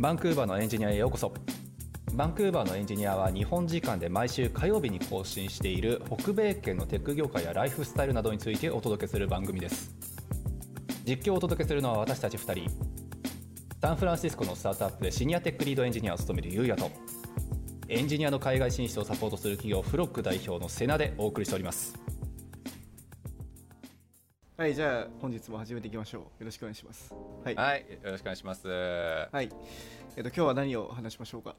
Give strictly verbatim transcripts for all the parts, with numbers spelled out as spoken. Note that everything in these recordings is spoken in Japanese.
バンクーバーのエンジニアへようこそ。バンクーバーのエンジニアは日本時間で毎週火曜日に更新している北米圏のテック業界やライフスタイルなどについてお届けする番組です。実況をお届けするのは私たちふたり、サンフランシスコのスタートアップでシニアテックリードエンジニアを務めるゆうやと、エンジニアの海外進出をサポートする企業フロック代表のセナでお送りしております。はい、じゃあ本日も始めていきましょう。よろしくお願いします。はい、はい、よろしくお願いします。はい、えっと、今日は何を話しましょうか。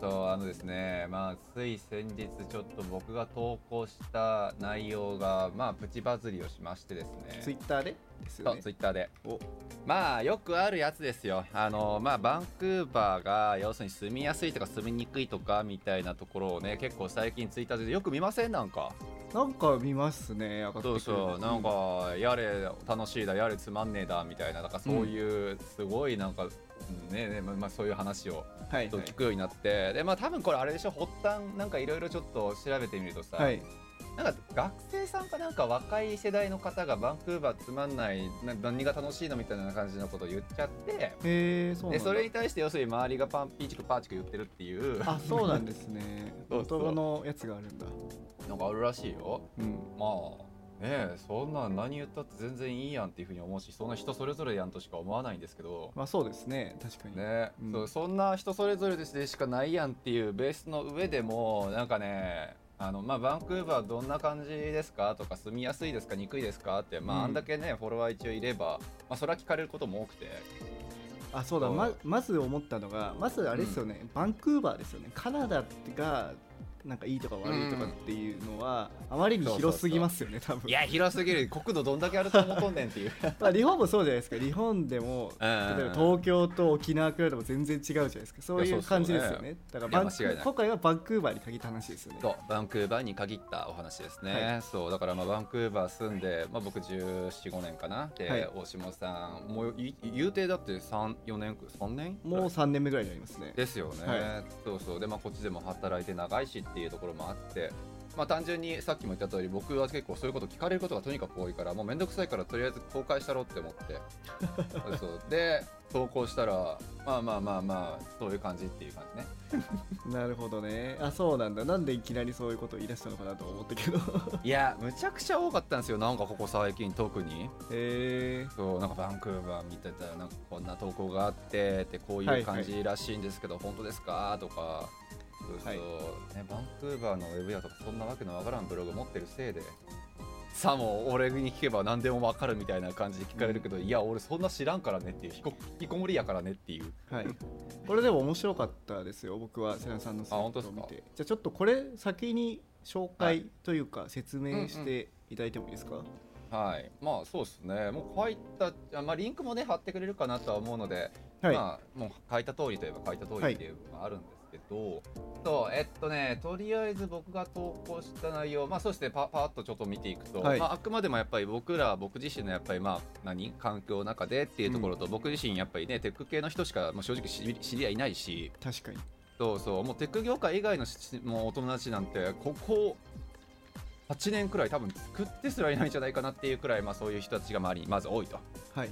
とあのですね、まあ、つい先日ちょっと僕が投稿した内容が、まあ、プチバズりをしましてですね、ツイッターでですよね。そう、ツイッターで。お、まあよくあるやつですよ。あの、まあ、バンクーバーが要するに住みやすいとか住みにくいとかみたいなところをね、結構最近ツイッターでよく見ません？なんかなんか見ますね。そうそう、なんかやれ楽しいだやれつまんねえだみたいな、なんかそういうすごいなんか、うん、ねえ、まあ、そういう話を聞くようになって、はいはい、でまあ多分これあれでしょ、発端なんかいろいろちょっと調べてみるとさ、はい、なんか学生さんかなんか若い世代の方がバンクーバーつまんない、何が楽しいのみたいな感じのことを言っちゃって、へー、そうなんだ。でそれに対して要するに周りがパンピーチクパーチク言ってるっていう。あ、そうなんですね。言葉のやつがあるんだ。なんかあるらしいよ、うん、まあねえ、そんな何言ったって全然いいやんっていうふうに思うし、そんな人それぞれやんとしか思わないんですけど、まあそうですね、確かにね、うん、そう、そんな人それぞれでしかないやんっていうベースの上でも、なんかね、あの、まあ、バンクーバーどんな感じですかとか、住みやすいですかにくいですかって、まあ、あんだけね、うん、フォロワー一応いれば、まあ、それは聞かれることも多くて。あ、そうだ、そう、ま、まず思ったのが、まずあれですよね、うん、バンクーバーですよね。カナダがなんかいいとか悪いとかっていうのは、うん、あまりに広すぎますよね。そうそうそう、多分いや広すぎる。国土どんだけあると思うとんねんっていう。まあ日本もそうじゃないですか。日本でも、うんうんうん、例えば東京と沖縄くらいでも全然違うじゃないですか。そういう感じですよね。そうそうね、だからバンク今回はバンクーバーに限った話ですよね。そう、バンクーバーに限ったお話ですね、はい、そう、だからまあバンクーバー住んで、はい、まあ、僕じゅうよん、じゅうごねんかなで、はい、大島さんもう言うてだってさん、よねん、さんねんもうさんねんめぐらいになりますね。ですよね、はい、そうそう、でまあこっちでも働いて長いしっていうところもあって、まあ、単純にさっきも言った通り、僕は結構そういうこと聞かれることがとにかく多いから、もうめんどくさいからとりあえず公開したろって思ってそうで投稿したら、まあまあまあまあそういう感じっていう感じね。なるほどね。あ、そうなんだ。なんでいきなりそういうことを言い出したのかなと思ったけどいや、むちゃくちゃ多かったんですよ、なんかここ最近特に。へー、そう、なんかバンクーバー見てたらなんかこんな投稿があってってこういう感じらしいんですけど、はいはい、本当ですかとか、そう、はい、ね、バンクーバーのウェブやとかそんなわけのわからんブログ持ってるせいでさも俺に聞けば何でもわかるみたいな感じで聞かれるけど、うん、いや俺そんな知らんからねっていう、引きこもりやからねっていう、はい、これでも面白かったですよ、僕は。瀬名さんのサイトを見て、じゃあちょっとこれ先に紹介というか説明していただいてもいいですか。はい、うんうん、はい、まあそうですね、もう書いた、まあ、リンクもね貼ってくれるかなとは思うので、はい、まあもう書いた通りといえば書いた通りっていうのがあるんですけど、はい、そう、えっとね、とりあえず僕が投稿した内容、まあそうですね、パパッとちょっと見ていくと、はい、まあ、あくまでもやっぱり僕ら僕自身のやっぱりまあ何環境の中でっていうところと、うん、僕自身やっぱりねテック系の人しかもう正直知り合いないし、確かに、そうそう、もうテック業界以外のもうお友達なんてここはちねんくらい多分作ってすらいないんじゃないかなっていうくらい、まあ、そういう人たちが周りにまず多いと、はい、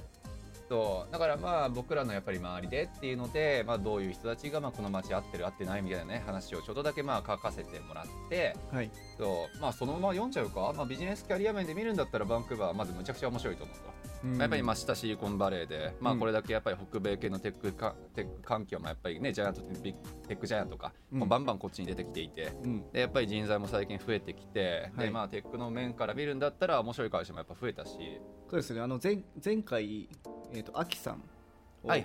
そうだからまあ僕らのやっぱり周りでっていうので、まあ、どういう人たちがまあこの街合ってる合ってないみたいなね話をちょっとだけまあ書かせてもらって、はい、そうまあ、そのまま読んじゃうか、まあ、ビジネスキャリア面で見るんだったらバンクーバーはまずむちゃくちゃ面白いと思うと、うん、やっぱりまあ下シリコンバレーで、まあ、これだけやっぱり北米系のテックか、テック環境もやっぱりねジャイアントテックジャイアントとか、うん、もうバンバンこっちに出てきていて、うん、でやっぱり人材も最近増えてきて、はい、でまあテックの面から見るんだったら面白い会社もやっぱ増えたし、そうですね、あの 前, 前回、えー、とアキさんを迎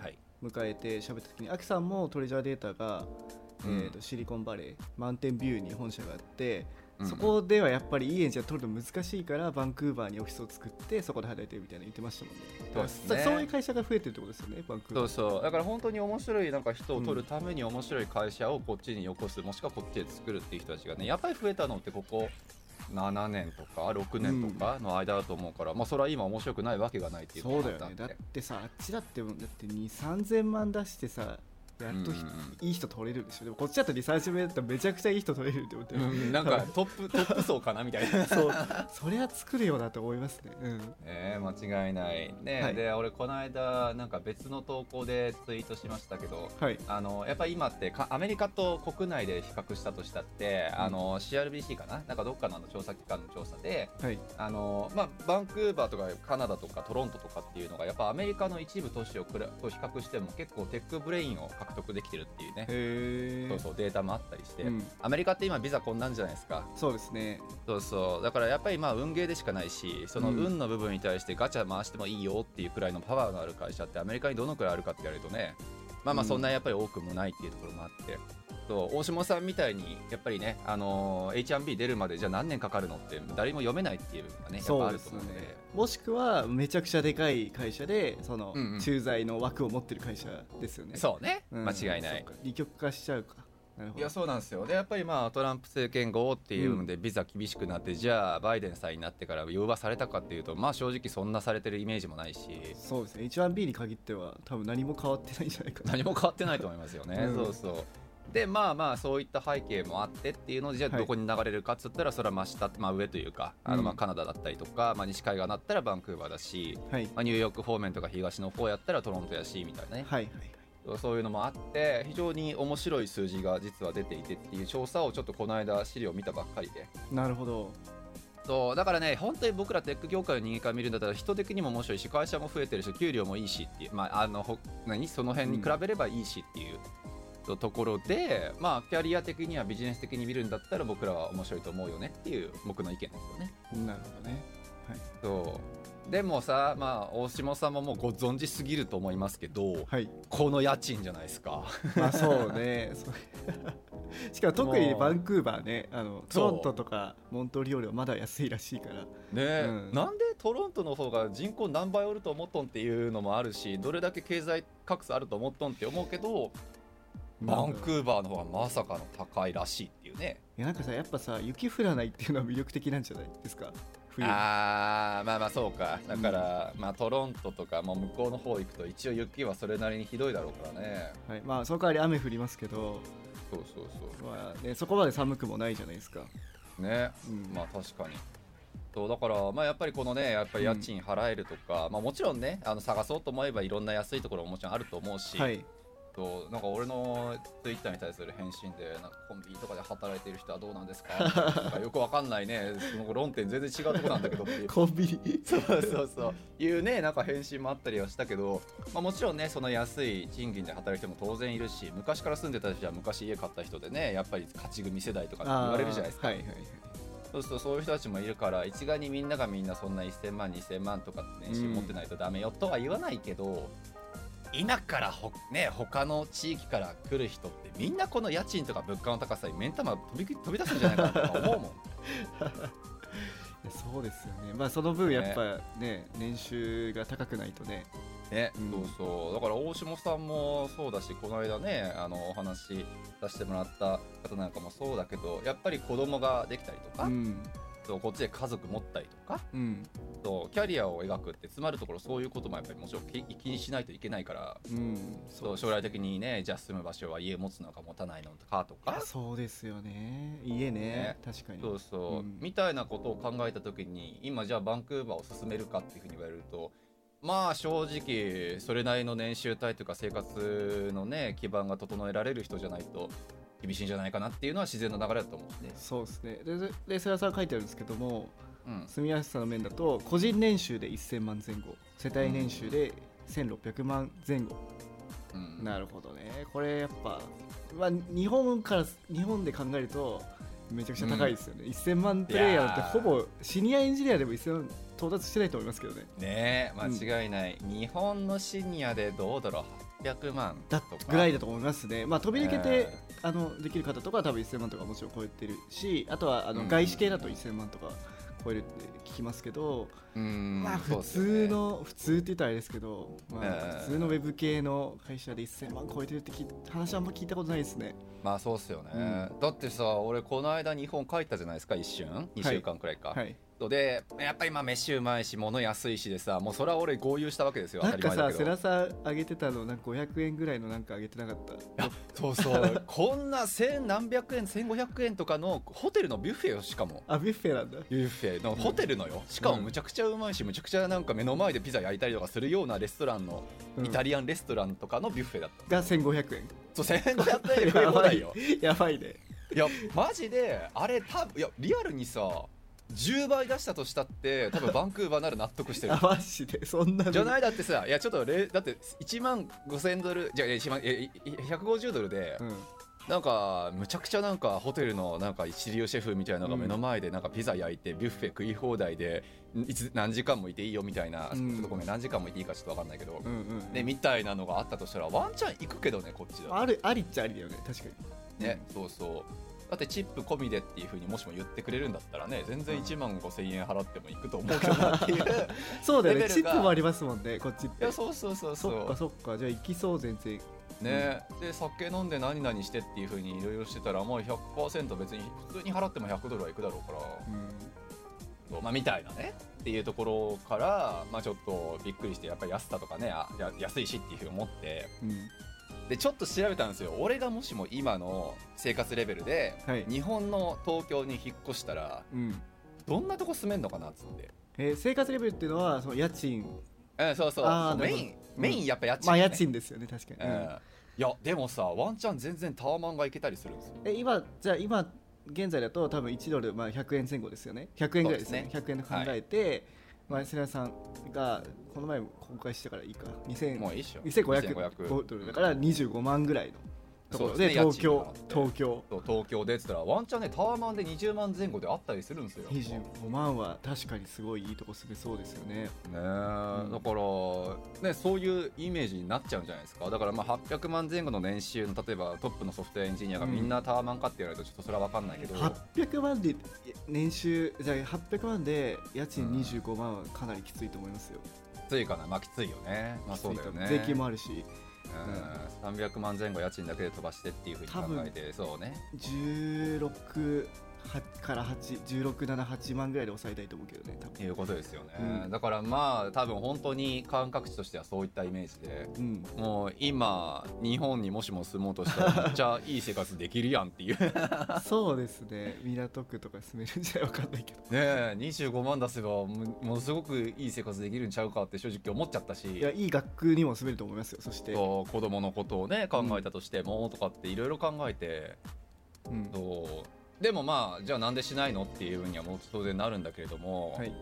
えて喋った時に、はいはい、アキさんもトレジャーデータが、えーとうん、シリコンバレーマウンテンビューに本社があって、そこではやっぱりいいエンジニア取るの難しいからバンクーバーにオフィスを作ってそこで働いてるみたいな言ってましたもんね。そうですね、そういう会社が増えてるってことですよね、バンクーバー。そうそう、だから本当に面白いなんか人を取るために面白い会社をこっちによこす、もしくはこっちで作るっていう人たちがねやっぱり増えたのってここななねんとかろくねんとかの間だと思うから、うん、まあそれは今面白くないわけがないっていうことだったんで。そうだよね、だってさあっちだってだってに、さんぜんまん出してさやると、うん、いい人取れるでしょ。でもこっちだとリサーチメだったらめちゃくちゃいい人取れるって思って、うん、なんかトップトップ層かなみたいな。そう、そりゃ作るよなと思いますね。うん、えー、間違いないね、はい、で俺この間なんか別の投稿でツイートしましたけど、はい、あのやっぱり今ってアメリカと国内で比較したとしたって、うん、あの シーアールビーシー かな、なんかどっか の, あの調査機関の調査で、はい、あのまあ、バンクーバーとかカナダとかトロントとかっていうのがやっぱアメリカの一部都市を比較しても結構テックブレインを獲得できてるっていうね。へー、そうそうデータもあったりして、うん、アメリカって今ビザこんなんじゃないですか。そうですね、そうそう、だからやっぱりまあ運ゲーでしかないし、その運の部分に対してガチャ回してもいいよっていうくらいのパワーのある会社ってアメリカにどのくらいあるかって言われるとね、まあまあそんなやっぱり多くもないっていうところもあって、うん、そう大下さんみたいにやっぱりね、あのー、エイチワンビー 出るまでじゃあ何年かかるのって誰も読めないっていうのがね、やっぱあると思うので、そうですね、もしくはめちゃくちゃでかい会社でその、うんうん、駐在の枠を持ってる会社ですよね。そうね、間違いない、うん、二極化しちゃうか。なるほど。いやそうなんですよ。でやっぱりまあトランプ政権後っていうのでビザ厳しくなって、うん、じゃあバイデンさんになってから融和されたかっていうと、まあ正直そんなされてるイメージもないし。そうですね、 エイチワンビー に限っては多分何も変わってないんじゃないかな。何も変わってないと思いますよね、うん、そうそう、でまあまあそういった背景もあってっていうので、じゃあどこに流れるかっつったら、それは真下、まあ、上というか、あのまあカナダだったりとか、うん、まあ、西海岸だったらバンクーバーだし、はい、まあ、ニューヨーク方面とか東の方やったらトロントやしみたいなね、はいはい、そういうのもあって非常に面白い数字が実は出ていてっていう調査をちょっとこの間資料を見たばっかりで。なるほど。そうだからね、本当に僕らテック業界の人間から見るんだったら人的にも面白いし、会社も増えてるし、給料もいいしっていう、まあ、あの何その辺に比べればいいしっていう、うん、ところで、まあ、キャリア的にはビジネス的に見るんだったら僕らは面白いと思うよねっていう僕の意見ですよね。なるほどね、はい、そうでもさ、まあ、大下さんももうご存知すぎると思いますけど、はい、この家賃じゃないですか。まあそうねしかも特にバンクーバーね、あのトロントとかモントリオールはまだ安いらしいからねえ、うん、なんでトロントの方が人口何倍おると思っとんっていうのもあるし、どれだけ経済格差あると思っとんって思うけど、バンクーバーの方がまさかの高いらしいっていうね。いやなんかさ、やっぱさ雪降らないっていうのは魅力的なんじゃないですか。あーまあまあそうか、だから、うん、まあ、トロントとかもう向こうの方行くと一応雪はそれなりにひどいだろうからね、はい、まあその代わり雨降りますけど、そうそうそう、まあね、そこまで寒くもないじゃないですかね、うん、まあ確かにそう、だから、まあ、やっぱりこのねやっぱり家賃払えるとか、うん、まあ、もちろんね、あの探そうと思えばいろんな安いところももちろんあると思うし、はい、なんか俺のツイッターに対する返信で、なんかコンビニとかで働いてる人はどうなんですかなんかよくわかんないね、その論点全然違うとこなんだけどっていうコンビニそうそうそういうね、なんか返信もあったりはしたけど、まあ、もちろんねその安い賃金で働いても当然いるし、昔から住んでた人は昔家買った人でね、やっぱり勝ち組世代とかって言われるじゃないですか、はいはいはい、そうするとそういう人たちもいるから、一概にみんながみんなそんなせんまんにせんまんとか年収持ってないとダメよとは言わないけど、今からほ、ね、他の地域から来る人ってみんなこの家賃とか物価の高さに目ん玉飛び、飛び出すんじゃないかなと思うもんそうですよね、まあ、その分やっぱね、ね、年収が高くないとね、ね、うん、そうそう、だから大下さんもそうだし、この間ねあのお話しさせてもらった方なんかもそうだけど、やっぱり子供ができたりとか、うん、こっちで家族持ったりとか、うん、とキャリアを描くって詰まるところ、そういうこともやっぱりもちろん気にしないといけないから、うん、そう将来的にね、じゃあ住む場所は家持つのか持たないのかとか、そうですよね、家 ね, ね確かにそうそう、うん、みたいなことを考えた時に、今じゃあバンクーバーを進めるかっていうふうに言われると、まあ正直それなりの年収帯というか生活のね基盤が整えられる人じゃないと厳しいんじゃないかなっていうのは自然の流れだと思うんで。そうですね。で、で、世良さんが書いてあるんですけども、うん、住みやすさの面だと個人年収でせんまん前後、世帯年収でせんろっぴゃくまん前後、うん、なるほどね。これやっぱ、まあ、日本から日本で考えるとめちゃくちゃ高いですよね、うん、せんまんプレイヤーってほぼシニアエンジニアでもせんまん到達してないと思いますけどね。ねえ、間違いない、うん、日本のシニアでどうだろうはっぴゃくまんとかぐらいだと思いますね。まあ、飛び抜けて、えー、あのできる方とかは多分せんまんとかもちろん超えてるし、あとはあの外資系だとせんまんとか超えるって聞きますけど、うん、まあ、普通の、ね、普通って言ったらあれですけど、まあ、普通のウェブ系の会社でせんまん超えてるって話あんま聞いたことないですね。まあそうっすよね、うん、だってさ俺この間日本帰ったじゃないですか、一瞬にしゅうかんくらいか、はいはい、トでやっぱりまあ飯うまいし物安いしでさ、もうそれは俺豪遊したわけですよ。当たり前だけど。なんかさセラサあげてたのなんかごひゃくえんぐらいのなんかあげてなかった？そうそうこんな千何百円せんごひゃくえんとかのホテルのビュッフェよ。しかもあビュッフェなんだ。ビュッフェのホテルのよ、うん、しかもむちゃくちゃうまいし、むちゃくちゃなんか目の前でピザ焼いたりとかするようなレストランの、うん、イタリアンレストランとかのビュッフェだったがせんごひゃくえん。そうせんごひゃくえん食い放題よやばいね。いやマジであれ多分いやリアルにさじゅうばい出したとしたって多分バンクーバーなら納得してる。マジでそんなじゃない。だってさ、いやちょっとれだっていちまんごせんドルじゃあいちまんえひゃくごじゅうドルで、うん、なんかむちゃくちゃなんかホテルのなんか一流シェフみたいなのが目の前でなんかピザ焼いてビュッフェ食い放題でいつ何時間もいていいよみたいな、うん、ちょっとごめん何時間もいていいかちょっと分かんないけど、うんうんうん、でみたいなのがあったとしたらワンチャン行くけどねこっちだ。あるありっちゃありだよね確かにね、うん、そうそう。だってチップ込みでっていう風にもしも言ってくれるんだったらね全然いちまんごせんえん払っても行くと思うけどなっていうそうだよねチップもありますもんねこっちって。いやそうそうそうそう。そっかそっかじゃあ行きそう全然ね、うん、で酒飲んで何々してっていう風にいろいろしてたらもう ひゃくパーセント 別に普通に払ってもひゃくドルは行くだろうから、うん、まあみたいなねっていうところからまあちょっとびっくりしてやっぱり安さとかねあ安いしっていう風に思って、うんでちょっと調べたんですよ。俺がもしも今の生活レベルで、はい、日本の東京に引っ越したら、うん、どんなとこ住めんのかなっつって、えー、生活レベルっていうのはその家賃、うん、そうそうそうメイン、うん、メインやっぱ家賃、ねまあ、家賃ですよね確かに、うんうん、いやでもさワンチャン全然タワマンが行けたりするんですよ。え今じゃあ今現在だと多分いちドル、まあ、ひゃくえん前後ですよね。ひゃくえんぐらいですね。そうですね。ひゃくえんで考えて、はいまあ、セラさんがこの前も公開してからいいかにせんごひゃくドルだからにじゅうごまんぐらいのところ で, で、ね、東京東京東京でって言ったらワンチャンねタワマンでにじゅうまんぜん後であったりするんですよ。にじゅうごまんは確かにすごいいいとこ住めそうですよね。ねえ、うん、だからねそういうイメージになっちゃうんじゃないですか。だからまあはっぴゃくまんぜん後の年収の例えばトップのソフトウェアエンジニアがみんなタワマンかって言われるとちょっとそれは分かんないけど、うん、はっぴゃくまんで年収じゃあはっぴゃくまんで家賃にじゅうごまんはかなりきついと思いますよ。きついかなまあきついよね。まあそうだよね。税金もあるし。うんうん、さんびゃくまんぜん後家賃だけで飛ばしてっていうふうに考えてそうねじゅうろくからはちじゅうろく、なな、はちまんぐらいで抑えたいと思うけどね多分いうことですよね、うん、だからまあ多分本当に感覚値としてはそういったイメージで、うん、もう今日本にもしも住もうとしたらめっちゃいい生活できるやんっていうそうですね港区とか住めるんじゃ分かんないけどねえにじゅうごまん出せばものすごくいい生活できるんちゃうかって正直思っちゃったし、いやいい学区にも住めると思いますよ。そして子供のことをね考えたとしてもとかっていろいろ考えて、うん、とでもまあじゃあなんでしないのっていうふうにはもう当然なるんだけれども、はい、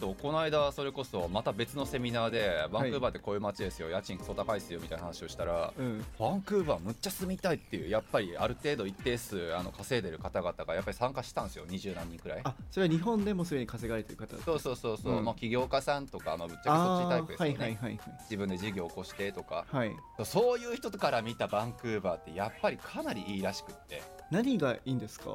とこの間それこそまた別のセミナーでバンクーバーってこういう街ですよ、はい、家賃クソ高いですよみたいな話をしたら、うん、バンクーバーむっちゃ住みたいっていうやっぱりある程度一定数あの稼いでる方々がやっぱり参加したんですよ。にじゅうなんにんくらい。あそれは日本でもすでに稼がれてる方だった。そうそうそうそう、うんまあ、起業家さんとか、まあ、ぶっちゃけそっちタイプですよね、はいはいはいはい、自分で事業を起こしてとか、はい、そういう人から見たバンクーバーってやっぱりかなりいいらしくって。何がいいんですか？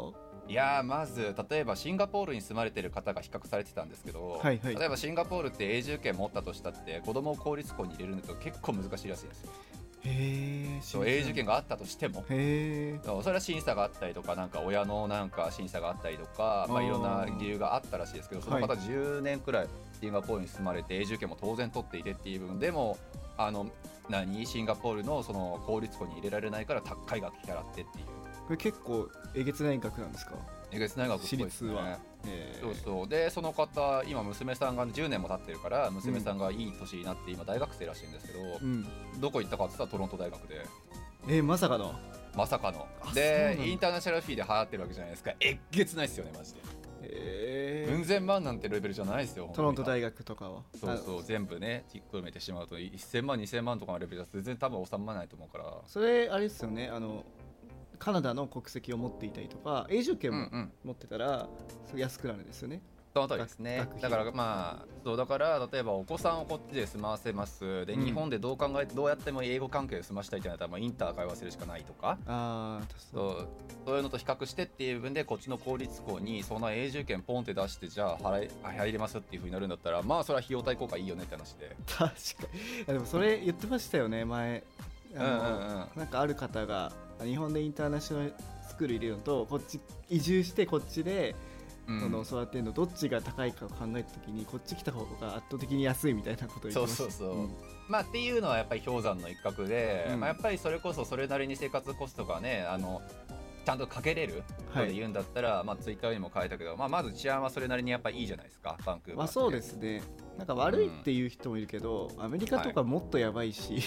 いやまず例えばシンガポールに住まれてる方が比較されてたんですけど、はいはい、例えばシンガポールって永住権持ったとしたって子供を公立校に入れるのと結構難しいらしいんですよ。へそう永住権があったとしてもへそれは審査があったりとかなんか親のなんか審査があったりとか、まあ、いろんな理由があったらしいですけど、その方じゅうねんくらいシンガポールに住まれて永住権も当然取っていてっていう部分でもあの何シンガポール の, その公立校に入れられないから高い学費払ってっていうこれ結構えげつない額なんですか？えげつない額っぽいですね。私立は、えー、そうそうでその方今娘さんがじゅうねんも経ってるから娘さんがいい年になって今大学生らしいんですけど、うん、どこ行ったかって言ったらトロント大学でえー、まさかのまさかのでインターナショナルフィーで払ってるわけじゃないですか。えげつないっすよねマジで。えー、うん千万なんてレベルじゃないですよトロント大学とかは。そうそう全部ね含めてしまうとせんまんにせんまんとかのレベルだと全然多分収まらないと思うから。それあれですよねあのカナダの国籍を持っていたりとか永住権も持ってたら安くなるんですよね、うんうん、その通りですね。だからまあそうだから例えばお子さんをこっちで済ませますで、うん、日本でどう考えどうやっても英語関係で済ましたいってなったらもうインター会話するしかないとかあそうそういうのと比較してっていう分でこっちの公立校にそんな永住権ポンって出してじゃあ払い入れますっていう風になるんだったらまあそれは費用対効果いいよねって話で。確かにでもそれ言ってましたよね前あの、うんうんうん、なんかある方が日本でインターナショナルスクール入れるのとこっち移住してこっちでその育てるのどっちが高いかを考えた時にこっち来た方が圧倒的に安いみたいなことを言ってました。そうそうそう、うん、まあっていうのはやっぱり氷山の一角で、うんまあ、やっぱりそれこそそれなりに生活コストがねあのちゃんとかけれると言うんだったら、はいまあ、ツイッターにも書いたけど、まあ、まず治安はそれなりにやっぱりいいじゃないですかバンクーバーって、まあ、そうですね。なんか悪いっていう人もいるけど、うん、アメリカとかもっとやばいし、はい、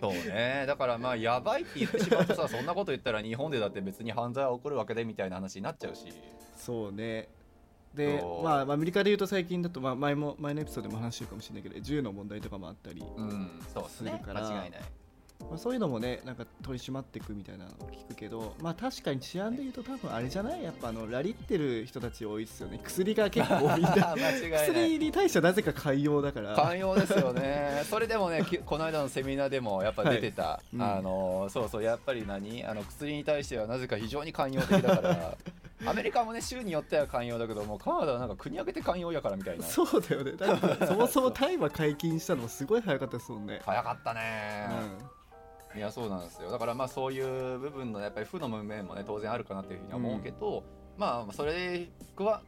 そうね。だからまあやばいって言ってしまうとさそんなこと言ったら日本でだって別に犯罪は起こるわけでみたいな話になっちゃうし。そうね。でまあアメリカでいうと最近だと、まあ、前も前のエピソードでも話してるかもしれないけど銃の問題とかもあったりするから、うん、そうですね、間違いない。まあ、そういうのもねなんか取り締まっていくみたいなのを聞くけど、まあ確かに治安で言うと多分あれじゃない、やっぱあのラリってる人たち多いですよね。薬が結構みんな薬に対してはなぜか寛容だから寛容ですよねそれでもねこの間のセミナーでもやっぱ出てた、はいうん、あのそうそうやっぱり何あの薬に対してはなぜか非常に寛容的だからアメリカもね州によっては寛容だけどもカナダはなんか国挙げて寛容やからみたいな。そうだよね。だからそもそも大麻解禁したのもすごい早かったですもんね。早かったね、うんいやそうなんですよ。だからまあそういう部分のやっぱり負の面もね当然あるかなというふうには思うけど、うん、まあそれは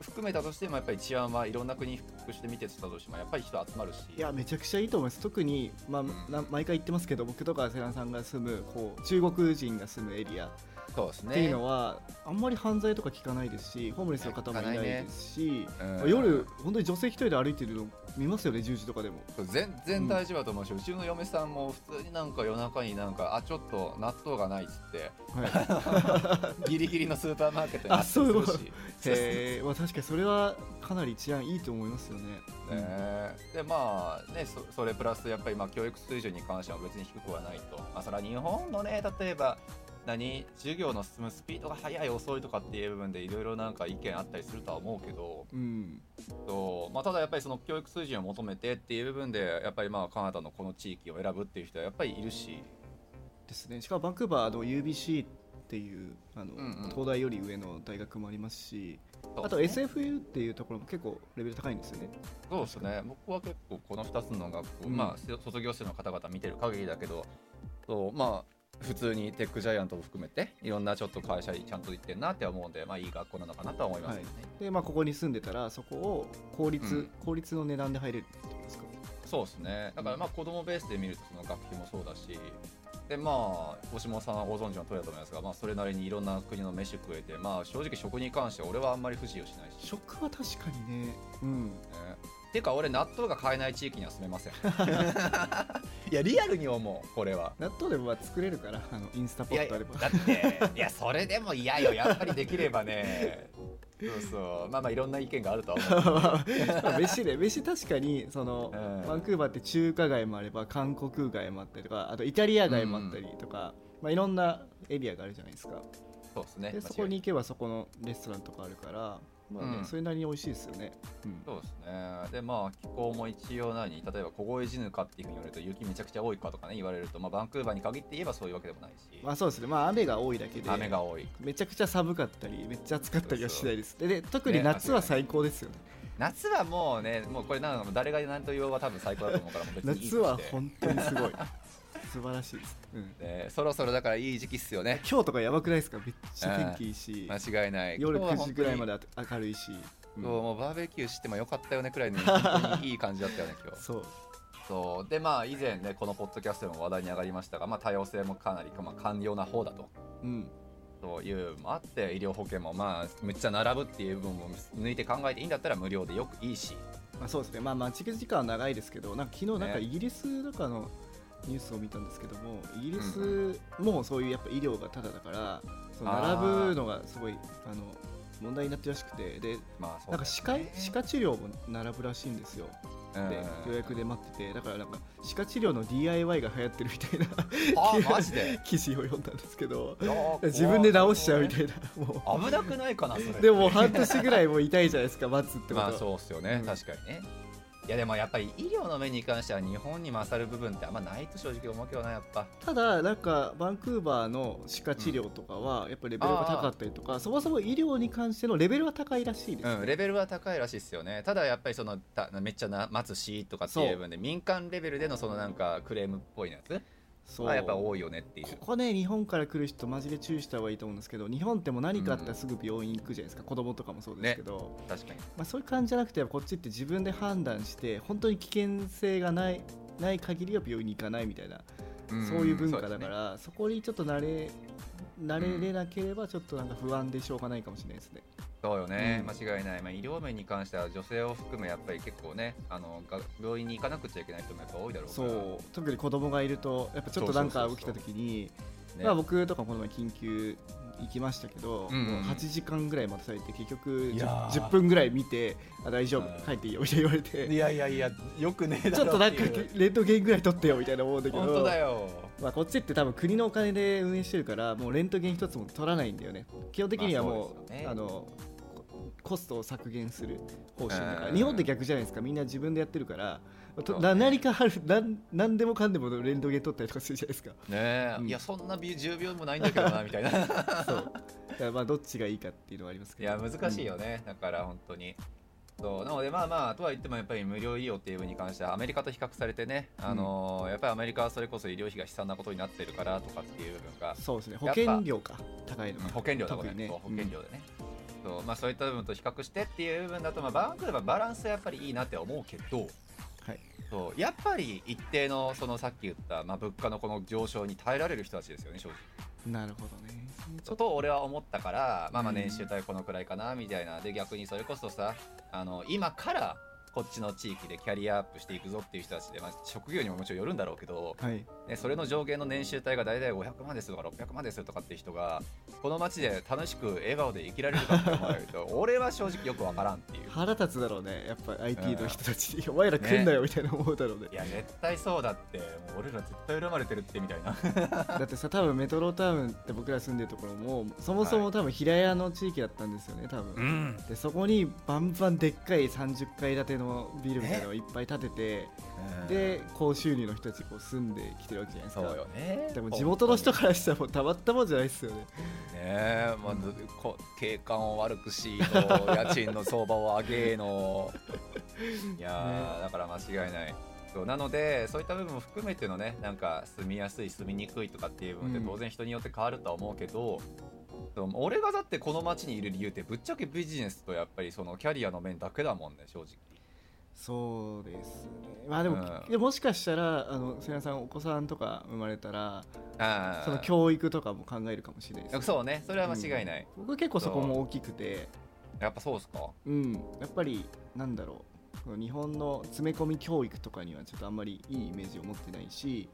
含めたとしてもやっぱり治安はいろんな国復して見てたとしてもやっぱり人集まるし、いやめちゃくちゃいいと思います。特に、まあうん、毎回言ってますけど僕とかセランさんが住むこう中国人が住むエリアそうですね、っていうのはあんまり犯罪とか聞かないですしホームレスの方もいないですし、ねうん、夜本当に女性一人で歩いてるの見ますよねじゅうじとかでも全然大丈夫だと思うし、うん、うちの嫁さんも普通になんか夜中になんかあちょっと納豆がないっつって、はい、ギリギリのスーパーマーケットにあそうするしへえ、まあ、確かにそれはかなり治安いいと思いますよね、えー、でまあね そ, それプラスやっぱりまあ教育水準に関しては別に低くはないと、まあ、それは日本のね例えば何授業の進むスピードが速い遅いとかっていう部分でいろいろなんか意見あったりするとは思うけど、うんそうまあ、ただやっぱりその教育水準を求めてっていう部分でやっぱりまあカナダのこの地域を選ぶっていう人はやっぱりいるしですね。しかもバンクーバーの ユービーシー っていうあの、うんうん、東大より上の大学もありますし、あと エスエフユー っていうところも結構レベル高いんですよね。そうですね。僕は結構このふたつの学校、うん、まあ卒業生の方々見てる限りだけどそうまあ普通にテックジャイアントも含めていろんなちょっと会社にちゃんと行ってるなって思うんで、まあ、いい学校なのかなとは思いますよね、はいでまあ、ここに住んでたらそこを公立、うん、公立の値段で入れるってことですか。そうですね。だからまあ子供ベースで見るとその学費もそうだしでまあおしもさんはご存知の通りだと思いますが、まあ、それなりにいろんな国の飯食えて、まあ、正直食に関しては俺はあんまり不自由しないし食は確かにねうんねてか俺納豆が買えない地域には住めませんいやリアルに思う。これは納豆でも作れるからあのインスタポットあればいやいやだっていやそれでも嫌よやっぱりできればねそうそうまあまあいろんな意見があるとは思う飯で飯確かにその、うん、バンクーバーって中華街もあれば韓国街もあったりとかあとイタリア街もあったりとか、うんまあ、いろんなエリアがあるじゃないですか。そうですね。でそこに行けばそこのレストランとかあるからまあねうん、それなりに美味しいですよね、うん、そうですね。でまあ気候も一応何例えば凍え死ぬかっていうふうに言われると雪めちゃくちゃ多いかとかね言われると、まあ、バンクーバーに限って言えばそういうわけでもないしまあそうですね。まあ雨が多いだけで雨が多いめちゃくちゃ寒かったりめっちゃ暑かったりはしないです。で、で特に夏は最高ですよね。夏はもうねもうこれなんか誰が何と言おうは多分最高だと思うから別にいい夏は本当にすごい素晴らしいです、うんね、そろそろだからいい時期っすよね。今日とかやばくないですか。めっちゃ天気いいし間違いない。夜くじぐらいまで明るいし、うん、もうバーベキューしてもよかったよねくらいの本当にいい感じだったよね今日そうそうでまあ以前ねこのポッドキャストでも話題に上がりましたが、まあ、多様性もかなり、まあ、寛容な方だと、うん、というもあって医療保険もまあめっちゃ並ぶっていう部分も抜いて考えていいんだったら無料でよくいいし、まあ、そうですね。まあ待ち時間は長いですけどなんか昨日なんかイギリスなんかの、ねニュースを見たんですけどもイギリスもそういうやっぱ医療がタダだから、うん、その並ぶのがすごいああの問題になってるらしくてで、まあそうだね、なんか歯科、歯科治療も並ぶらしいんですよ。で予約で待っててだからなんか歯科治療の ディーアイワイ が流行ってるみたいなあマジで記事を読んだんですけど自分で直しちゃうみたいなもう危なくないかなそれでも半年ぐらいもう痛いじゃないですか待つってことは。まあそうっすよね、うん、確かにね。いやでもやっぱり医療の面に関しては日本に勝る部分ってあんまないと正直思うけどなやっぱ。ただなんかバンクーバーの歯科治療とかはやっぱりレベルが高かったりとか、うん、そもそも医療に関してのレベルは高いらしいです、ねうん、レベルは高いらしいですよね。ただやっぱりそのめっちゃな待つしとかっていう部分で民間レベルでのそのなんかクレームっぽいやつはやっぱ多いよねっていう。ここね、日本から来る人マジで注意した方がいいと思うんですけど、日本ってもう何かあったらすぐ病院行くじゃないですか、うん、子供とかもそうですけど、ね、確かに、まあ、そういう感じじゃなくて、こっちって自分で判断して本当に危険性がないない限りは病院に行かないみたいな、うん、そういう文化だから、そ,、ね、そこにちょっと慣れ慣れれなければちょっとなんか不安でしょうがないかもしれないですね。そうよね、うん、間違いない、まあ、医療面に関しては女性を含めやっぱり結構ね、あの病院に行かなくちゃいけない人もやっぱ多いだろうから、そう、特に子供がいるとやっぱちょっとなんか起きた時に、そうそうそうそう、ね、まあ、僕とかこの前緊急行きましたけど、うんうん、はちじかんぐらい待たされて結局 10, じゅっぷんぐらい見て、あ、大丈夫帰っていいよみたいに言われて、いやいやいやよくねえだろ、ちょっとなんかレントゲンぐらい取ってよみたいな思うんだけど、本当だよ、まあ、こっちって多分国のお金で運営してるからもうレントゲン一つも取らないんだよね、基本的にはもう、まあ、ね、あのコストを削減する方針だから。日本って逆じゃないですか、みんな自分でやってるから何かある、何でもかんでもレントゲン取ったりとかするじゃないですか、ねえ、うん、いやそんなじゅうびょうもないんだけどなみたいなそうだからまあどっちがいいかっていうのはありますけど、いや難しいよね、うん、だから本当にそうなので、まあまあとは言ってもやっぱり無料医療っていう部分に関してはアメリカと比較されてね、うん、あのやっぱりアメリカはそれこそ医療費が悲惨なことになってるからとかっていう部分が、そうですね、保険料か高いのか、保険料だ、これね、保険料でね、うん、そう、まあ、そういった部分と比較してっていう部分だと、まあ、バンクーバーバランスはやっぱりいいなって思うけど、はい、そうやっぱり一定 の, そのさっき言った、まあ、物価のこの上昇に耐えられる人たちですよね、正直。なるほどね。ちょっと俺は思ったから、まあ、まあ年収帯このくらいかなみたいな、で逆にそれこそさ、あの今からこっちの地域でキャリアアップしていくぞっていう人たちで、まあ、職業にももちろんよるんだろうけど、はいね、それの上限の年収帯がだいたいごひゃくまんですとかろっぴゃくまんですとかっていう人がこの町で楽しく笑顔で生きられるかって思われると俺は正直よくわからんっていう腹立つだろうね、やっぱり アイティー の人たちに、うん、お前ら来んなよみたいな思うだろう ね, ねいや絶対そうだって、もう俺ら絶対恨まれてるってみたいなだってさ、多分メトロタウンって僕ら住んでるところもそもそも多分平屋の地域だったんですよね、多分、うん、でそこにバンバンでっかいさんじゅっかい建てののビルみたいなのをいっぱい建てて、で高収入の人たちこう住んできてるわけじゃないですか。そうよね。でも地元の人からしたらもうたまったもんじゃないですよね。ねえ、まあ、うん、こ景観を悪くしの家賃の相場を上げのいや、ね、だから間違いない。そうなのでそういった部分も含めてのね、なんか住みやすい住みにくいとかっていう部分って当然人によって変わるとは思うけど。うん、俺がだってこの町にいる理由ってぶっちゃけビジネスとやっぱりそのキャリアの面だけだもんね、正直。そうですね。まあでも、うん、もしかしたらあの瀬名さんお子さんとか生まれたら、あ、その教育とかも考えるかもしれないですね。そうね、それは間違いない、うん、僕結構そこも大きくて、やっぱそうですか。うん、やっぱりなんだろう、日本の詰め込み教育とかにはちょっとあんまりいいイメージを持ってないし、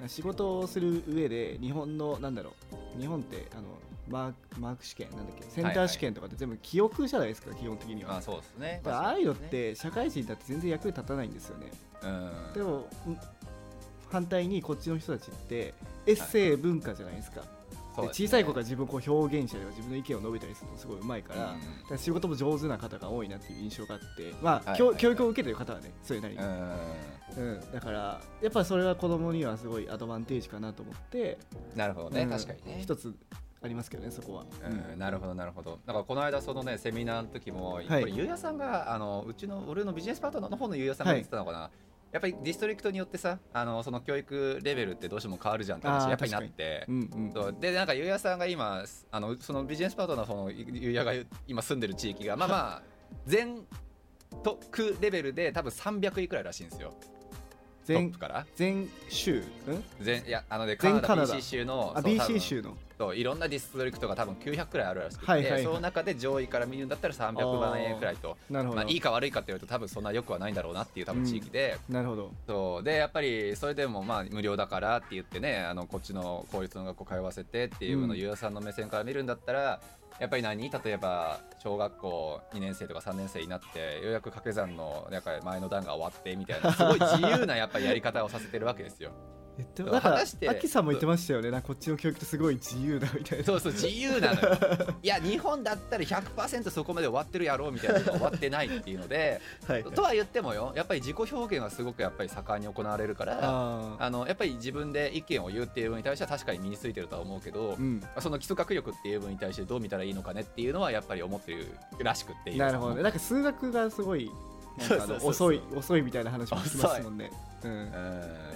うん、仕事をする上で日本のなんだろう、日本ってあのマ ー, クマーク試験なんだっけ、センター試験とかって全部記憶じゃないですか、はいはい、基本的には。ああ、そうですね。だからああいうのって社会人だって全然役に立たないんですよね。うん、でも反対にこっちの人たちってエッセイ文化じゃないですか。はいで小さい子が自分を表現したり自分の意見を述べたりするのすごいうまいから、うんうん、だから仕事も上手な方が多いなっていう印象があって、まあはいはいはい、教育を受けてる方はね、それなりに、うん、だからやっぱそれは子供にはすごいアドバンテージかなと思って。なるほどね、うん、確かにね。一つありますけどね、そこは。うん、なるほどなるほど。だからこの間そのねセミナーの時も、これゆうやさんがあのうちの俺のビジネスパートナーの方のゆうやさんが言ってたのかな。はい、やっぱりディストリクトによってさ、あのその教育レベルってどうしても変わるじゃんって話やっぱりなって、うんうん、でなんかゆうやさんが今あのそのビジネスパートナーののゆうやが今住んでる地域がまあまあ全トップレベルで多分さんびゃくいくらいらしいんですよ。全トップから全州、うん、全いやあのでカナダ ビーシー 州のあ ビーシー 州のそういろんなディストリクトが多分きゅうひゃくくらいあるらしくて、はいはいはい、その中で上位から見るんだったらさんびゃくまんえんくらいと、まあ、いいか悪いかって言うと多分そんな良くはないんだろうなっていう多分地域で、うん、なるほど。そうでやっぱりそれでもまあ無料だからって言ってね、あのこっちの公立の学校通わせてっていうのをゆうやさんの目線から見るんだったら、やっぱり何例えば小学校にねん生とかさんねん生になってようやく掛け算のなんか前の段が終わってみたいな、すごい自由なやっぱりやり方をさせてるわけですよ。でもなんかアキさんも言ってましたよね、なんかこっちの教育ってすごい自由だみたいな。そうそう自由なのよいや日本だったら ひゃくパーセント そこまで終わってるやろうみたいなのが終わってないっていうのではい、はい、とは言ってもよやっぱり自己表現がすごくやっぱり盛んに行われるから、ああのやっぱり自分で意見を言うっていう分に対しては確かに身についてるとは思うけど、うん、その基礎学力っていう分に対してどう見たらいいのかねっていうのはやっぱり思ってるらしくっていう。なるほどね。なんか数学がすごいなんか遅い遅いみたいな話もしますもんね。うん、う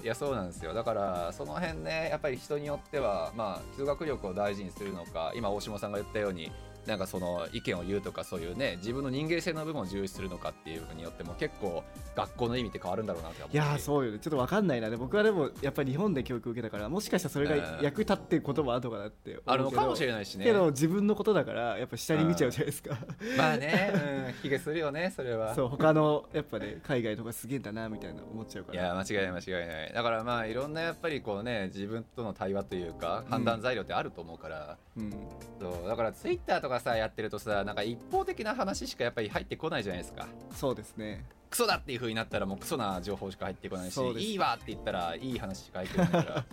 んいやそうなんですよ。だからその辺ねやっぱり人によっては、まあ、基礎学力を大事にするのか、今大下さんが言ったようになんかその意見を言うとかそういうね自分の人間性の部分を重視するのかっていう部分によっても結構学校の意味って変わるんだろうなって思って。いやそうよね、ちょっと分かんないな。で僕はでもやっぱり日本で教育受けたからもしかしたらそれが役立ってることもあるとかだってあるのかもしれないしね。けど自分のことだからやっぱ下に見ちゃうじゃないですか。まあね、うん、卑下するよねそれは。そう他のやっぱね海外とかすげえんだなみたいな思っちゃうから。いや間違いない間違いない。だからまあいろんなやっぱりこうね自分との対話というか判断材料ってあると思うから、うん、そうだからツイッターとかさやってるとさなんか一方的な話しかやっぱり入ってこないじゃないですか。そうですね。クソだっていう風になったらもうクソな情報しか入ってこないし、いいわって言ったらいい話しか入ってこないから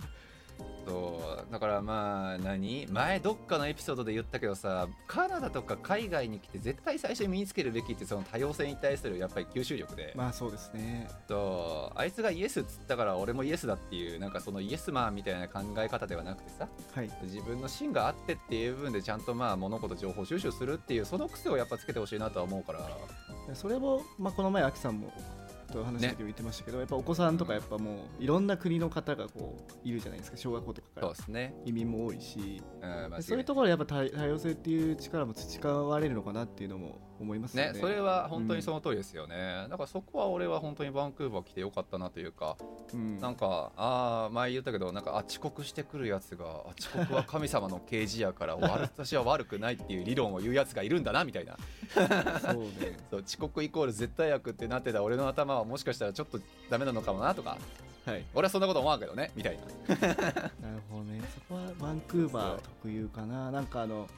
そうだからまあ何前どっかのエピソードで言ったけどさ、カナダとか海外に来て絶対最初に身につけるべきってその多様性に対するやっぱり吸収力で。まあそうですね。そうあいつがイエスっつったから俺もイエスだっていうなんかそのイエスマンみたいな考え方ではなくてさ、はい、自分の芯があってっていう部分でちゃんとまあ物事情報収集するっていうその癖をやっぱつけてほしいなとは思うから。それも、まあ、この前アキさんもと話して言ってましたけど、ね、やっぱお子さんとかやっぱもういろんな国の方がこういるじゃないですか、小学校とかから。そうですね。移民も多いし、うん、そういうところやっぱ多様性っていう力も培われるのかなっていうのも思いますよね。ねそれは本当にその通りですよね。うん、だからそこは俺は本当にバンクーバー来てよかったなというか、うん、なんかあ前言ったけどなんかあ遅刻してくるやつが遅刻は神様の啓示やから私は悪くないっていう理論を言うやつがいるんだなみたいな。そうね。そう遅刻イコール絶対悪ってなってた俺の頭はもしかしたらちょっとダメなのかもなとか、はい、俺はそんなこと思わんけどねみたいな。なるほどね。そこはバンクーバー特有かな。なんかあの、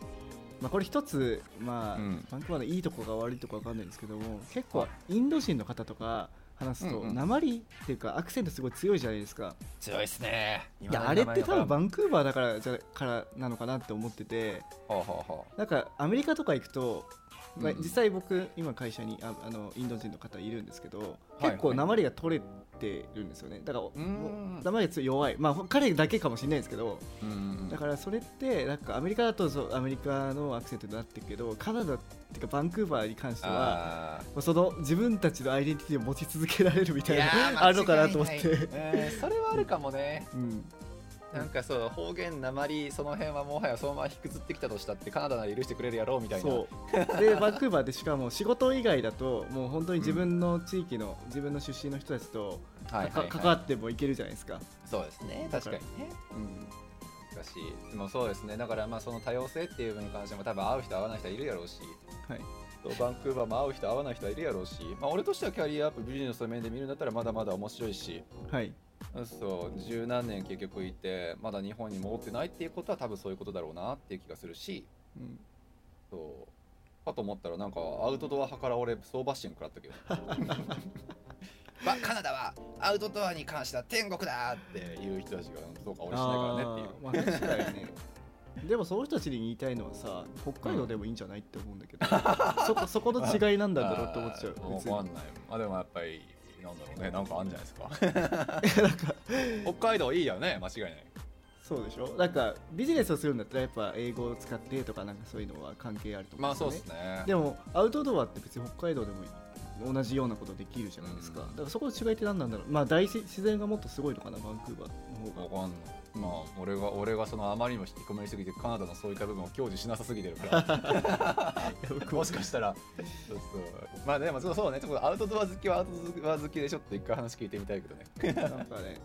まあ、これ一つ、まあうん、バンクーバーのいいとこが悪いとこわかんないんですけども、結構インド人の方とか話すとなまりっていうかアクセントすごい強いじゃないですか。強いですね。いやあれって多分バンクーバーだからじゃからなのかなって思ってて、はあはあ、なんかアメリカとか行くと、まあ、実際僕今会社にああのインド人の方いるんですけど、結構訛りが取れてるんですよね。だから訛りが弱い、まあ、彼だけかもしれないですけど、うんだからそれってなんかアメリカだとそうアメリカのアクセントになってるけど、カナダっていうかバンクーバーに関してはその自分たちのアイデンティティを持ち続けられるみたいなのあるのかなと思ってえそれはあるかもね。うんなんかそう方言なまりその辺はもはやそのまま引きずってきたとしたってカナダなら許してくれるやろうみたいな。そうでバンクーバーでしかも仕事以外だともう本当に自分の地域の、うん、自分の出身の人たちと、はいはいはい、関わってもいけるじゃないですか。そうですね確かにね、うん、難しい。でもそうですね。だからまあその多様性っていう部分に関しても多分合う人合わない人いるやろうし、はい、バンクーバーも合う人合わない人いるやろうし、まあ、俺としてはキャリアアップビジネスの面で見るんだったらまだまだ面白いし、はいそう十何年結局いてまだ日本に戻ってないっていうことは多分そういうことだろうなっていう気がするし、うん、そうかと思ったらなんかアウトドア派から俺総バッシング食らったけどまカナダはアウトドアに関しては天国だっていう人たちがそうか俺しないからねっていう、まあ、確かにねでもその人たちに言いたいのはさ、北海道でもいいんじゃないって思うんだけど、うん、そ, そこの違いなんだろうって思っちゃう。分かんない。あでもやっぱりなんだろうね、なんかあるんじゃないですか。なんか北海道いいよね、間違いない。そうでしょ。なんかビジネスをするんだったらやっぱ英語を使ってとかなんかそういうのは関係あると思うんですよね。まあそうですね。でもアウトドアって別に北海道でも同じようなことできるじゃないですか。うん、だからそこの違いって何なんだろう。まあ大自然がもっとすごいのかな、バンクーバーの方が。分かんない。まあ俺が俺がそのあまりにも引き込まれすぎてカナダのそういった部分を享受しなさすぎてるからもしかしたらそうそうまあでもそうねちょっとアウトドア好きはアウトドア好きでちょっと一回話聞いてみたいけどねなんかね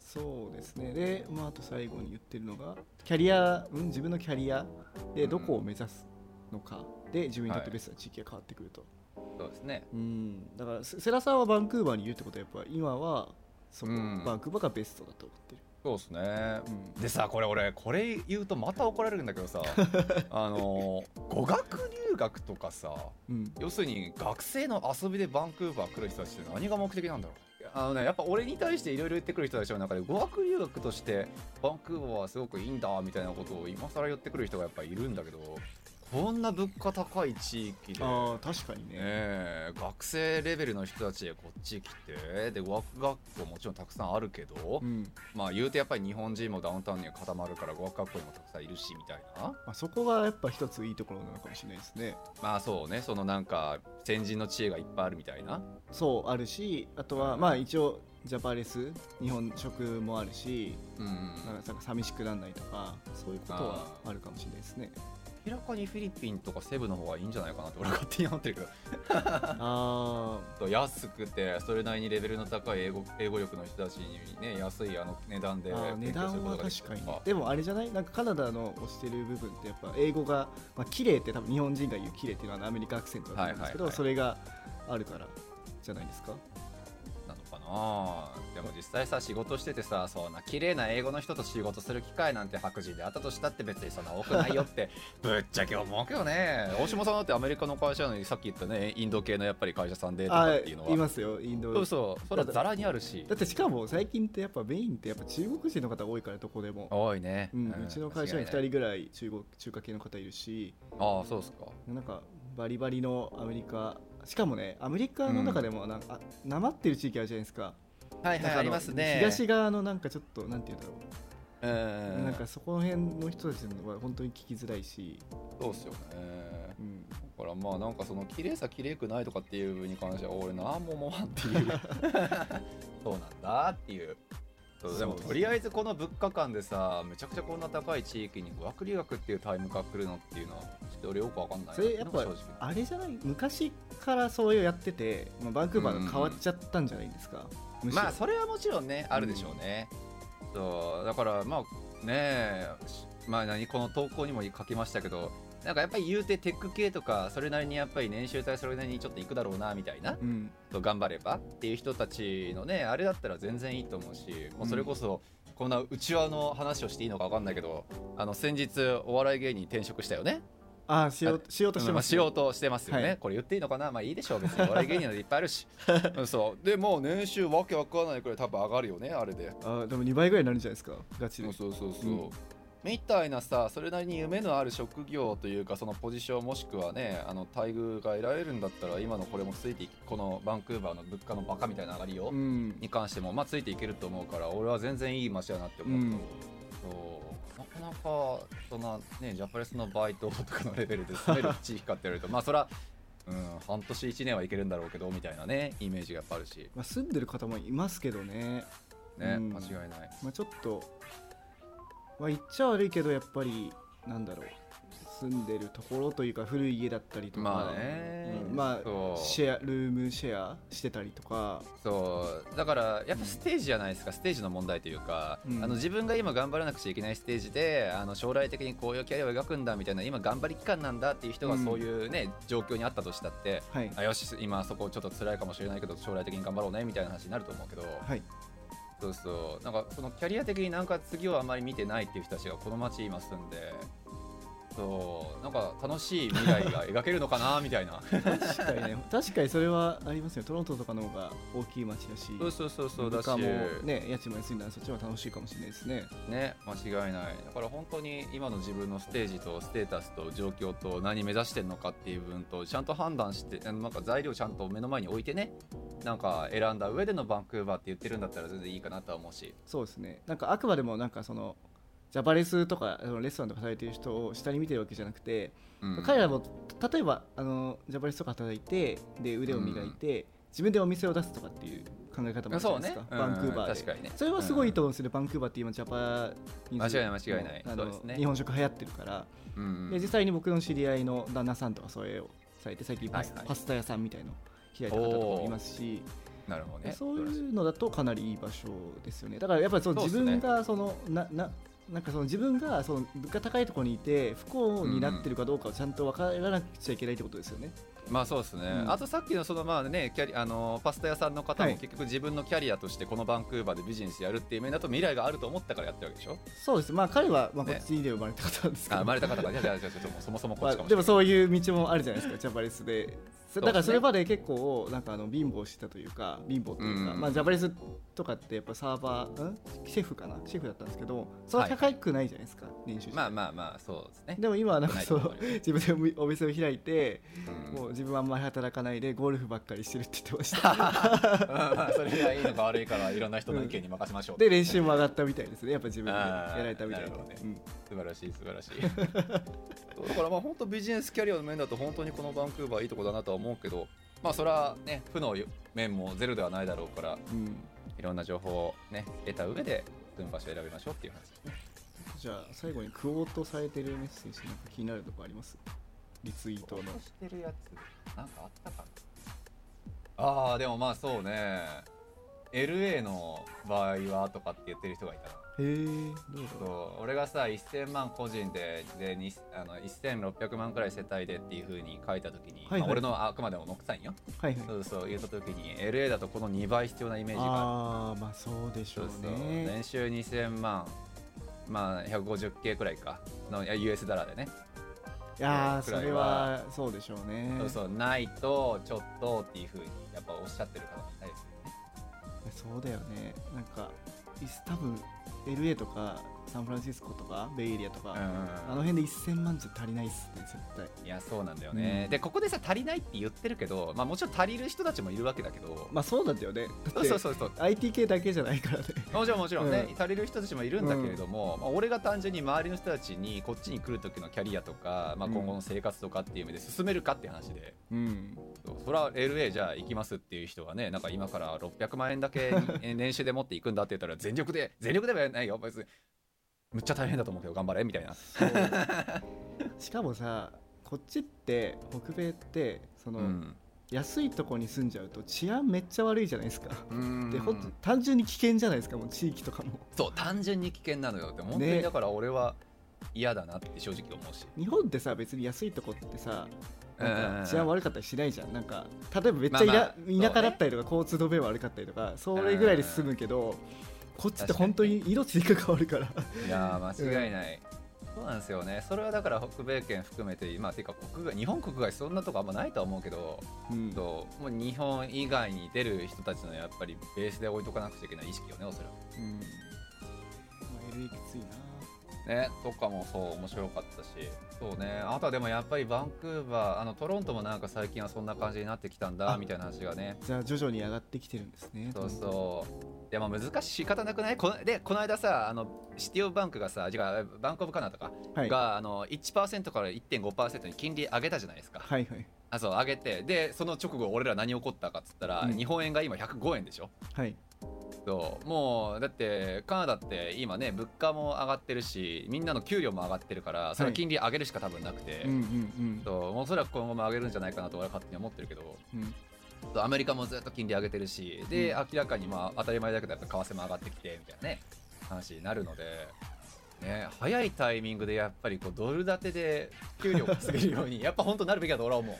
そうですね。でまああと最後に言ってるのがキャリア、うん、自分のキャリアでどこを目指すのかで自分にとってベストな地域が変わってくると、はい、そうですね。うんだから世良さんはバンクーバーにいるってことはやっぱ今はそこ、うん、バンクーバーがベストだと思ってる。そうですね、うん、でさこれ俺これ言うとまた怒られるんだけどさあの語学留学とかさ、うん、要するに学生の遊びでバンクーバー来る人たちって何が目的なんだろう。あのねやっぱ俺に対していろいろ言ってくる人たちの中で語学留学としてバンクーバーはすごくいいんだみたいなことを今更言ってくる人がやっぱいるんだけど、こんな物価高い地域で、あ、確かにね、えー、学生レベルの人たちでこっち来て、で語学学校もちろんたくさんあるけど、うん、まあ言うてやっぱり日本人もダウンタウンには固まるから語学学校にもたくさんいるしみたいな、まあ、そこがやっぱ一ついいところなのかもしれないですね。まあそうね、そのなんか先人の知恵がいっぱいあるみたいな、そうあるし、あとはまあ一応ジャパレス日本食もあるし、うんうん、なんか寂しくならないとかそういうことはあるかもしれないですね。明らかにフィリピンとかセブの方がいいんじゃないかなって俺勝手に思ってるけどあと安くてそれなりにレベルの高い英語、英語力の人たちにね、安いあの値段で勉強することができるとか。値段は確かに。でもあれじゃない？なんかカナダの推してる部分ってやっぱ英語が、まあ、綺麗って多分日本人が言う綺麗っていうのはアメリカアクセントだと思うんですけど、はいはいはい、それがあるからじゃないですか。なのかな。でも実際さ、仕事しててさ、そんな綺麗な英語の人と仕事する機会なんて白人であったとしたって別にそんな多くないよってぶっちゃけ思うけどね。大島さんだってアメリカの会社なのに、さっき言ったねインド系のやっぱり会社さんでとかっていうのはいますよ。インド、そうそう、それはザラにあるし、だってしかも最近ってやっぱメインってやっぱ中国人の方多いから、どこでも多いね、うんうん、うちの会社にふたりぐらい中国、中華系の方いるし、ああそうですか、なんかバリバリのアメリカ、しかもねアメリカの中でもなんか、うん、なまってる地域あるじゃないですか。はいはい、ありますね。東側のなんかちょっとなんて言うんだろう、えー、なんかそこの辺の人たちは本当に聞きづらいし、そうですよね、うん、だからまあなんかその綺麗さ綺麗くないとかっていう部分に関しては俺なんも思わんっていうそうなんだっていう。でもとりあえずこの物価感でさ、めちゃくちゃこんな高い地域に語学留学っていうタイムが来るのっていうのはちょっと俺よく分かんない。それやっぱあれじゃない、昔からそういうやってて、まあ、バンクーバーが変わっちゃったんじゃないですか、うんうん、まあそれはもちろんねあるでしょうね、うん、そうだからまあねえ、まあ何この投稿にも書きましたけど、なんかやっぱり言うてテック系とかそれなりにやっぱり年収帯それなりにちょっといくだろうなみたいな、うん、と頑張ればっていう人たちのねあれだったら全然いいと思うし、うん、もうそれこそこんな内輪の話をしていいのか分かんないけど、あの先日お笑い芸人転職したよね。ああ、しようしようとしてます、しようとしてますよね、はい、これ言っていいのかな、まあいいでしょう別に、笑い芸人なんていっぱいあるしそうでもう年収わけわからないくらい多分上がるよねあれで。あでもにばいぐらいになるんじゃないですかガチで。そうそうそう、うんみたいなさ、それなりに夢のある職業というかそのポジションもしくはね、あの待遇が得られるんだったら今のこれもついていく、このバンクーバーの物価のバカみたいな上がりよ、うん、に関してもまあついていけると思うから、俺は全然いい街だなって思った、うん、そうなかなかそんなねジャパレスのバイトとかのレベルで住める地域かって言われるとまあそら、うん、半年いちねんはいけるんだろうけどみたいなねイメージがやっぱあるし、まあ、住んでる方もいますけどね、ね、うん、間違いない、まあ、ちょっとまあ、言っちゃ悪いけどやっぱりなんだろう、住んでるところというか古い家だったりとか、まあね、うん、まあシェアルームシェアしてたりとか、そうだからやっぱステージじゃないですか、うん、ステージの問題というか、うん、あの自分が今頑張らなくちゃいけないステージで、あの将来的にこういうキャリアを描くんだみたいな、今頑張り期間なんだっていう人がそういうね、うん、状況にあったとしたって、はい、あよし今そこちょっと辛いかもしれないけど将来的に頑張ろうねみたいな話になると思うけど、はい、そうそう、なんかそのキャリア的になんか次をあまり見てないっていう人たちがこの町今住んで、そうなんか楽しい未来が描けるのかなみたいな確かにね、確かにそれはありますよ。トロントとかの方が大きい町だし、そうそうそうそうだし、物価もね家賃も安いんだ、そっちは楽しいかもしれないですね。ね、間違いない。だから本当に今の自分のステージとステータスと状況と何目指してるのかっていう部分とちゃんと判断して、なんか材料ちゃんと目の前に置いてね、なんか選んだ上でのバンクーバーって言ってるんだったら全然いいかなとは思うし、そうですね。なんかあくまでもなんかそのジャパレスとかレストランとか働いてる人を下に見てるわけじゃなくて、うん、彼らも例えばあのジャパレスとか働いてで腕を磨いて、うん、自分でお店を出すとかっていう考え方もあるじゃないですか、ね、バンクーバーで、確かに、ね、それはすごいいいと思うんですよね、うん、バンクーバーって今ジャパニーズの間違いない間違いない、そうですね、日本食流行ってるから、うん、で実際に僕の知り合いの旦那さんとかそれをされて最近パス、はいはい、パスタ屋さんみたいな開いた方とかもいますし、なるほど、ね、そういうのだとかなりいい場所ですよね。だからやっぱりその自分がそのそ、ね、なななんかその自分がその物価高いところにいて不幸になってるかどうかをちゃんと分からなくちゃいけないってことですよね、うん、まあそうですね、うん、あとさっきのそのまあねキャリあのパスタ屋さんの方も結局自分のキャリアとしてこのバンクーバーでビジネスやるっていう面だと未来があると思ったからやってるわけでしょ。そうです、まあ、彼はまあこっちで生まれた方なんですけど、ね、あ生まれた方か、ね、じゃあじゃあちょっとそもそもこっちかもしれない、まあ、でもそういう道もあるじゃないですかジャパレスで。だからそれまで結構なんかあの貧乏してたというか貧乏というか、うんまあ、ジャパレスとかってやっぱサーバー、うん、シェフかなシェフだったんですけどそんな高くないじゃないですか、はい、年収。まあまあまあそうですね。でも今はなんかそう自分でお店を開いて、うん、もう自分はあんまり働かないでゴルフばっかりしてるって言ってましたまあそれがいいのか悪いからいろんな人の意見に任せましょう、うん、で練習も上がったみたいですねやっぱ自分でやられたみたいな、ねうん、素晴らしい素晴らしいだからまあ本当ビジネスキャリアの面だと本当にこのバンクーバーいいとこだなとは思うけど、まあそれはね負の面もゼロではないだろうから、うん、いろんな情報をね得た上で住む場所を選びましょうっていう話ですね。じゃあ最後にクオートされてるメッセージなんか気になるとこあります？リツイートの。クオートしてるやつなんかあったかな。ああでもまあそうね。エルエー の場合はとかって言ってる人がいたな。へーどうそう俺がさせんまん個人 で, であのせんろっぴゃくまんくらい世帯でっていう風に書いた時に、はいはいまあ、俺のあくまでもノックさんよ、はいはい、そうそう言った時に エルエー だとこのにばい必要なイメージがある。あまあそうでしょうね。そうそう年収にせんまんまあ ひゃくごじゅうケー くらいかの ユーエス ダラでね。いやーそれはそうでしょうね。そうそうないとちょっとっていう風にやっぱおっしゃってる方もいたりするよね。そうだよね。なんか多分エルエー とかサンフランシスコとかベイエリアとか、うん、あの辺でせんまんじゃ足りないっすね絶対。いやそうなんだよね、うん、でここでさ足りないって言ってるけど、まあ、もちろん足りる人たちもいるわけだけどまあそうなんだよね。だってそうそうそう アイティー 系だけじゃないからねもちろんもちろんね、うん、足りる人たちもいるんだけれども、うんまあ、俺が単純に周りの人たちにこっちに来る時のキャリアとか、まあ、今後の生活とかっていう意味で進めるかって話で、うん、それは エルエー じゃあ行きますっていう人はねなんか今からろっぴゃくまんえんだけ年収で持っていくんだって言ったら全力で全力ではないよ別にむっちゃ大変だと思うけど頑張れみたいな。しかもさこっちって北米ってその、うん、安いとこに住んじゃうと治安めっちゃ悪いじゃないですか。うんでほんと単純に危険じゃないですかもう地域とかも。そう単純に危険なのよって本当にだから俺は嫌だなって正直思うし、ね、日本ってさ別に安いとこってさなんか治安悪かったりしないじゃん。なんか例えばめっちゃ、まあまあ、田舎だったりとか、ね、交通の便悪かったりとかそれぐらいで済むけどこっちって本当に命に関わるからいや間違いない、うん、そうなんですよね。それはだから北米圏含めてまあてか国外日本国外そんなとこあんまないとは思うけど、うん、ともう日本以外に出る人たちのやっぱりベースで置いとかなくちゃいけない意識よねおそらく、うん、エルエー きついな、ね、とかもそう面白かったしそうね。あとはでもやっぱりバンクーバーあのトロントもなんか最近はそんな感じになってきたんだみたいな話がね。じゃあ徐々に上がってきてるんですね。そうそういやまあ難しい仕方なくない。このでこの間さあのシティオブバンクがさ違うバンクオブカナダか、はい、があの いちパーセント から いってんごパーセント に金利上げたじゃないですか。はいはい。あそう上げてでその直後俺ら何起こったかっつったら、うん、日本円が今ひゃくごえんでしょ。はい。そうもうだってカナダって今ね物価も上がってるしみんなの給料も上がってるからその金利上げるしか多分なくて、はい、うんうんうん。そうおそらく今後も上げるんじゃないかなと俺は勝手に思ってるけど。うんアメリカもずっと金利上げてるしで、うん、明らかにまあ当たり前だけど為替も上がってきてみたいなね話になるので、ね、早いタイミングでやっぱりこうドル建てで給料稼げるようにやっぱ本当なるべきだと俺は思う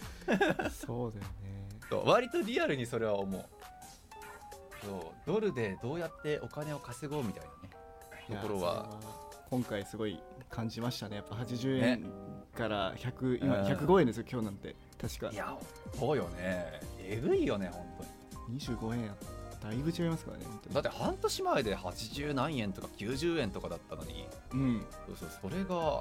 そうだよね。そう割とリアルにそれは思う。そうドルでどうやってお金を稼ごうみたいなねところは今回すごい感じましたね。やっぱはちじゅうえん、ね、からひゃく今ひゃくごえんですよ今日なんて確か。いやそうよねえぐいよね本当ににじゅうごえんだいぶ違いますからね本当に。だって半年前ではちじゅうなんえんとかきゅうじゅうえんとかだったのに、うん、そうそうそれが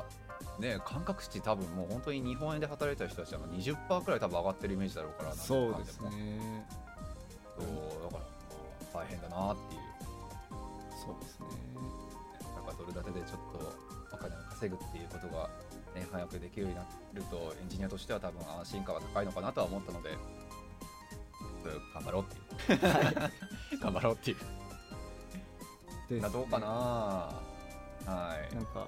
ね感覚値多分もう本当に日本円で働いた人たちは にじゅっパーセント くらい多分上がってるイメージだろうから。そうですね。そうだから大変だなっていう。そうですね。なんかドル建てでちょっとお金を稼ぐっていうことがね、早くできるようになるとエンジニアとしては多分安心感は高いのかなとは思ったので頑張ろうっていう、はい、頑張ろうっていうです、ね、どうかな、はい、なんか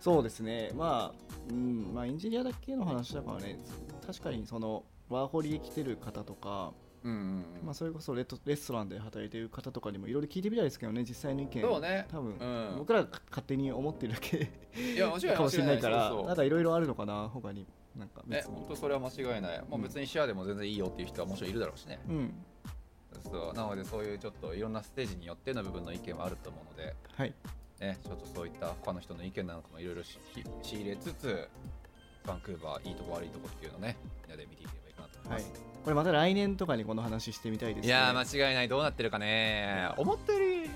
そうですね、まあうんまあ、エンジニアだけの話だからね確かにそのワーホリへ来てる方とかうんうんうんまあ、それこそレストランで働いてる方とかにもいろいろ聞いてみたいですけどね実際の意見。そうね多分、うん、僕らが勝手に思ってるだけいやかもしれないからまだいろいろあるのかな他に。なんか別に本当それは間違いない、うん、もう別にシェアでも全然いいよっていう人はもちろんいるだろうしね、うん、そうなのでそういうちょっといろんなステージによっての部分の意見はあると思うので、はいね、ちょっとそういった他の人の意見なのかもいろいろ仕入れつつバンクーバーいいとこ悪いとこっていうのをねみんなで見ていけばいいかなと思います、はい、これまた来年とかにこの話してみたいですね。いや間違いない。どうなってるかね、思ったより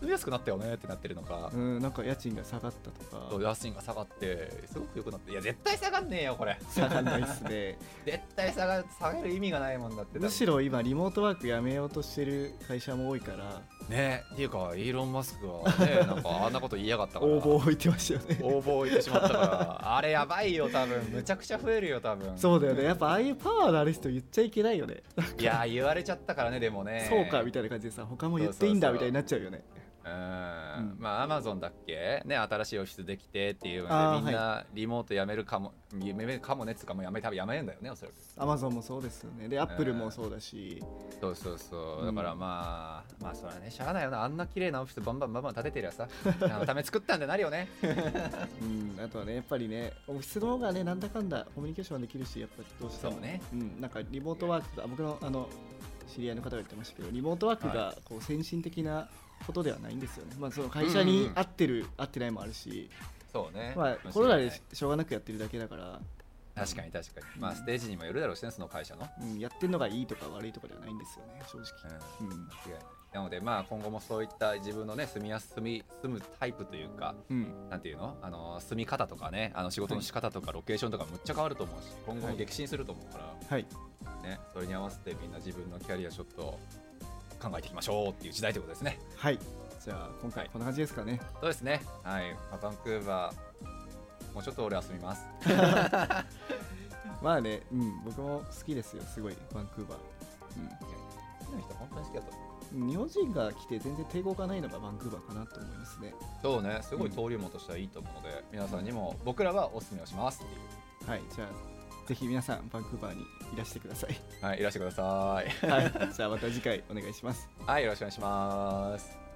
住みやすくなったよねってなってるのか、うん、なんか家賃が下がったとか、家賃が下がってすごく良くなって、いや絶対下がんねえよこれ。下がんないっすね絶対下が、下げる意味がないもんだって。むしろ今リモートワークやめようとしてる会社も多いからね。っていうかイーロン・マスクはねなんかあんなこと言いやがったから応募を置いてましたよね応募を置いてしまったからあれやばいよ多分むちゃくちゃ増えるよ多分。そうだよね、やっぱああいうパワーのある人言っちゃいけないよねいや言われちゃったからね。でもねそうかみたいな感じでさ、他も言っていいんだみたいになっちゃうよね。うん、まあ Amazon だっけね、新しいオフィスできてっていうのでみんなリモートやめるかも、はい、やめるかもねつかもうやめ多分やめるんだよねおそらく。 Amazon もそうですよね。で Apple もそうだし、うん、そうそうそう、だからまあ、うん、まあそれはねしゃあないよな。あんな綺麗なオフィスバンバンバンバン建ててるやさあのため作ったんでなるよねうん、あとはねやっぱりねオフィスの方がねなんだかんだコミュニケーションできるし、やっぱりどうしてもね、うん、なんかリモートワークとか僕のあの知り合いの方が言ってましたけど、リモートワークがこう先進的なことではないんですよね、まあ、その会社に合ってる、うんうん、合ってないもあるし、そうね、まあ、コロナでしょうがなくやってるだけだから。確かに確かに、うん、まあステージにもよるだろうしね、その会社の、うん、やってるのがいいとか悪いとかではないんですよね正直、うんうん、間違いない。なのでまあ今後もそういった自分のね住みやすみ住むタイプというか、うん、なんていうの、あの住み方とかね、あの仕事の仕方とかロケーションとかむっちゃ変わると思うし、今後も激震すると思うから、はいね、それに合わせてみんな自分のキャリアちょっと考えていきましょうっていう時代ということですね。はい、じゃあ今回こんな感じですかね。そうですね、はい、バンクーバーもうちょっと俺は住みますまあね、うん、僕も好きですよすごいバンクーバー、うん、好きな人本当に好きだと思う。日本人が来て全然抵抗がないのがバンクーバーかなと思いますね。そうね、すごい登竜門としてはいいと思うので、うん、皆さんにも僕らはお勧めをしますっていう。はい、じゃあぜひ皆さんバンクーバーにいらしてください。はい、いらしてください、はい、じゃあまた次回お願いします。はい、よろしくお願いします。